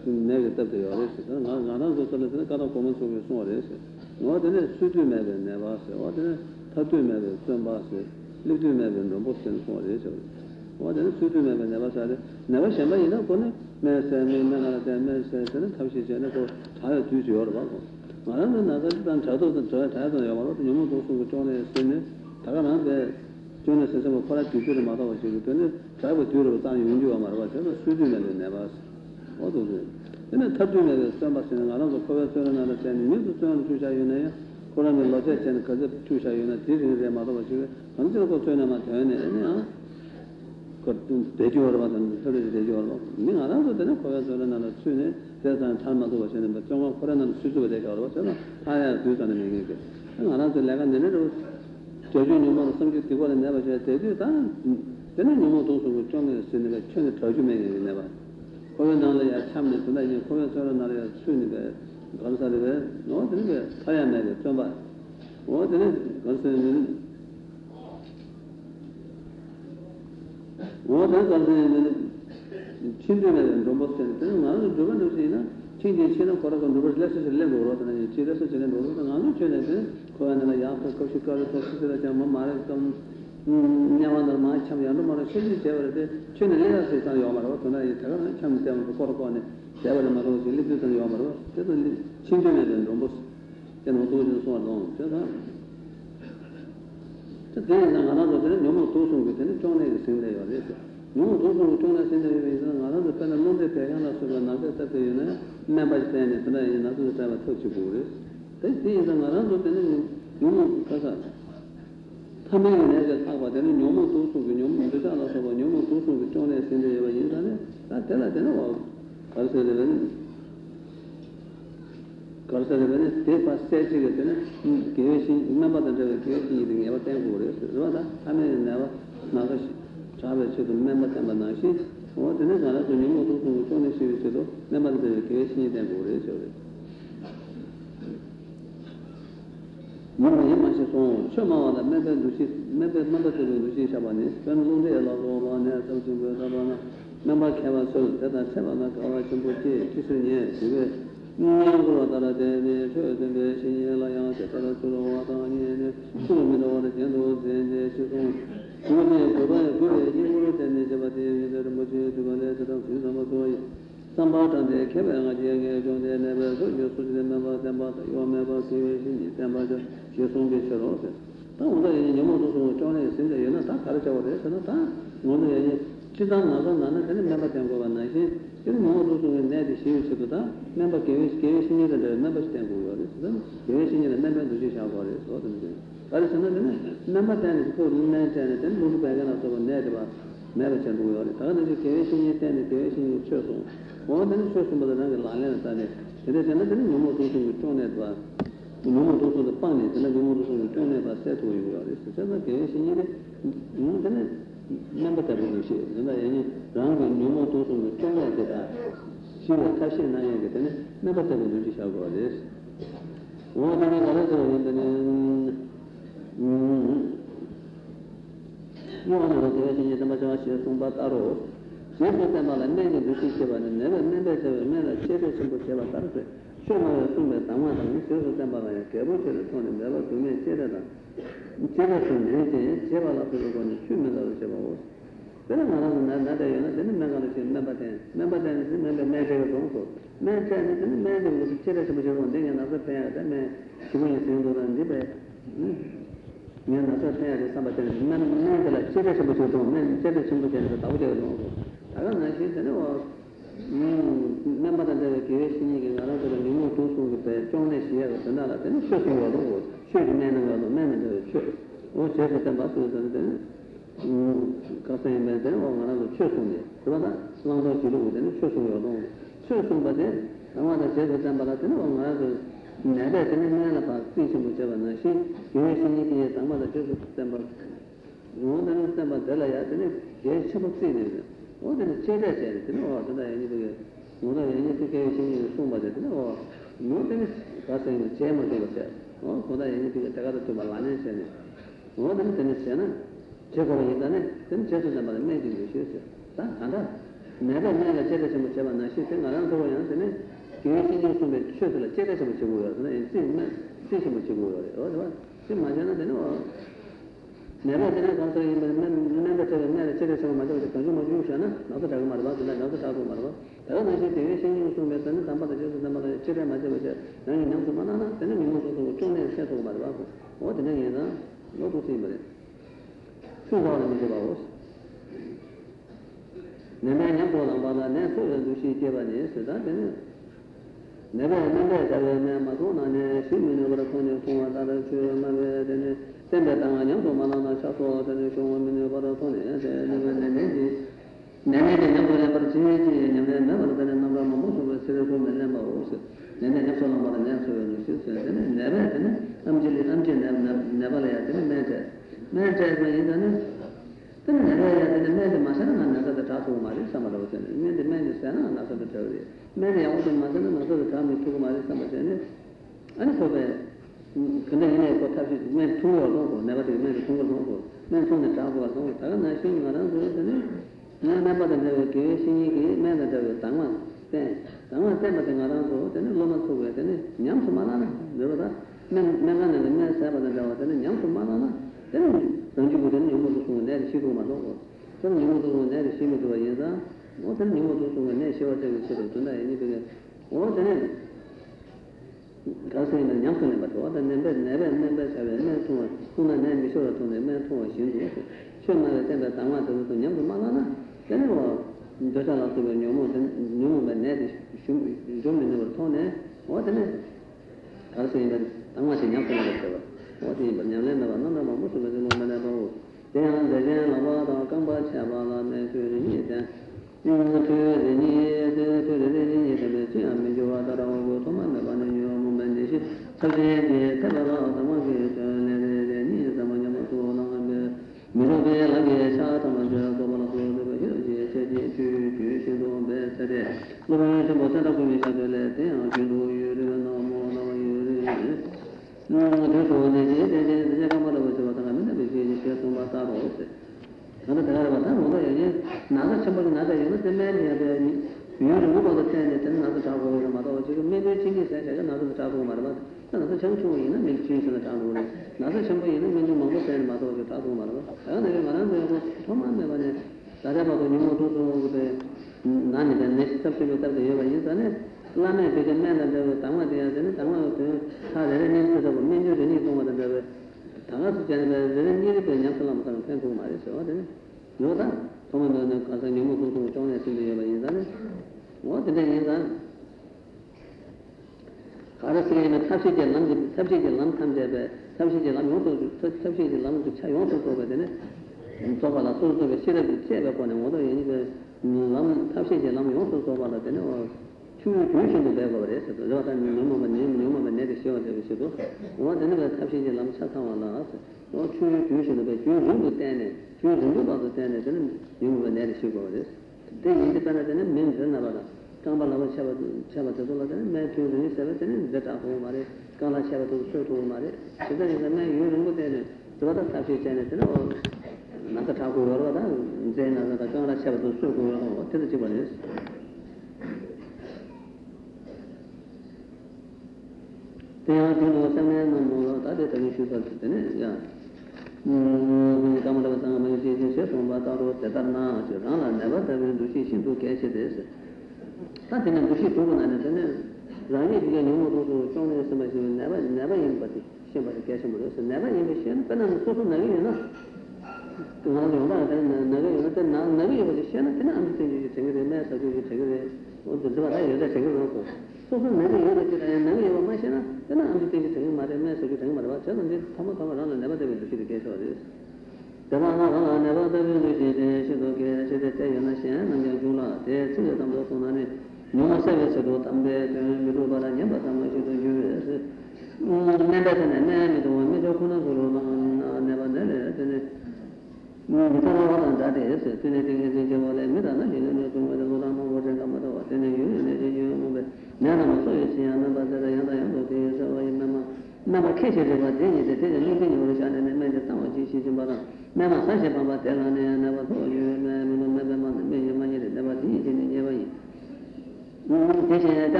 negative 确实，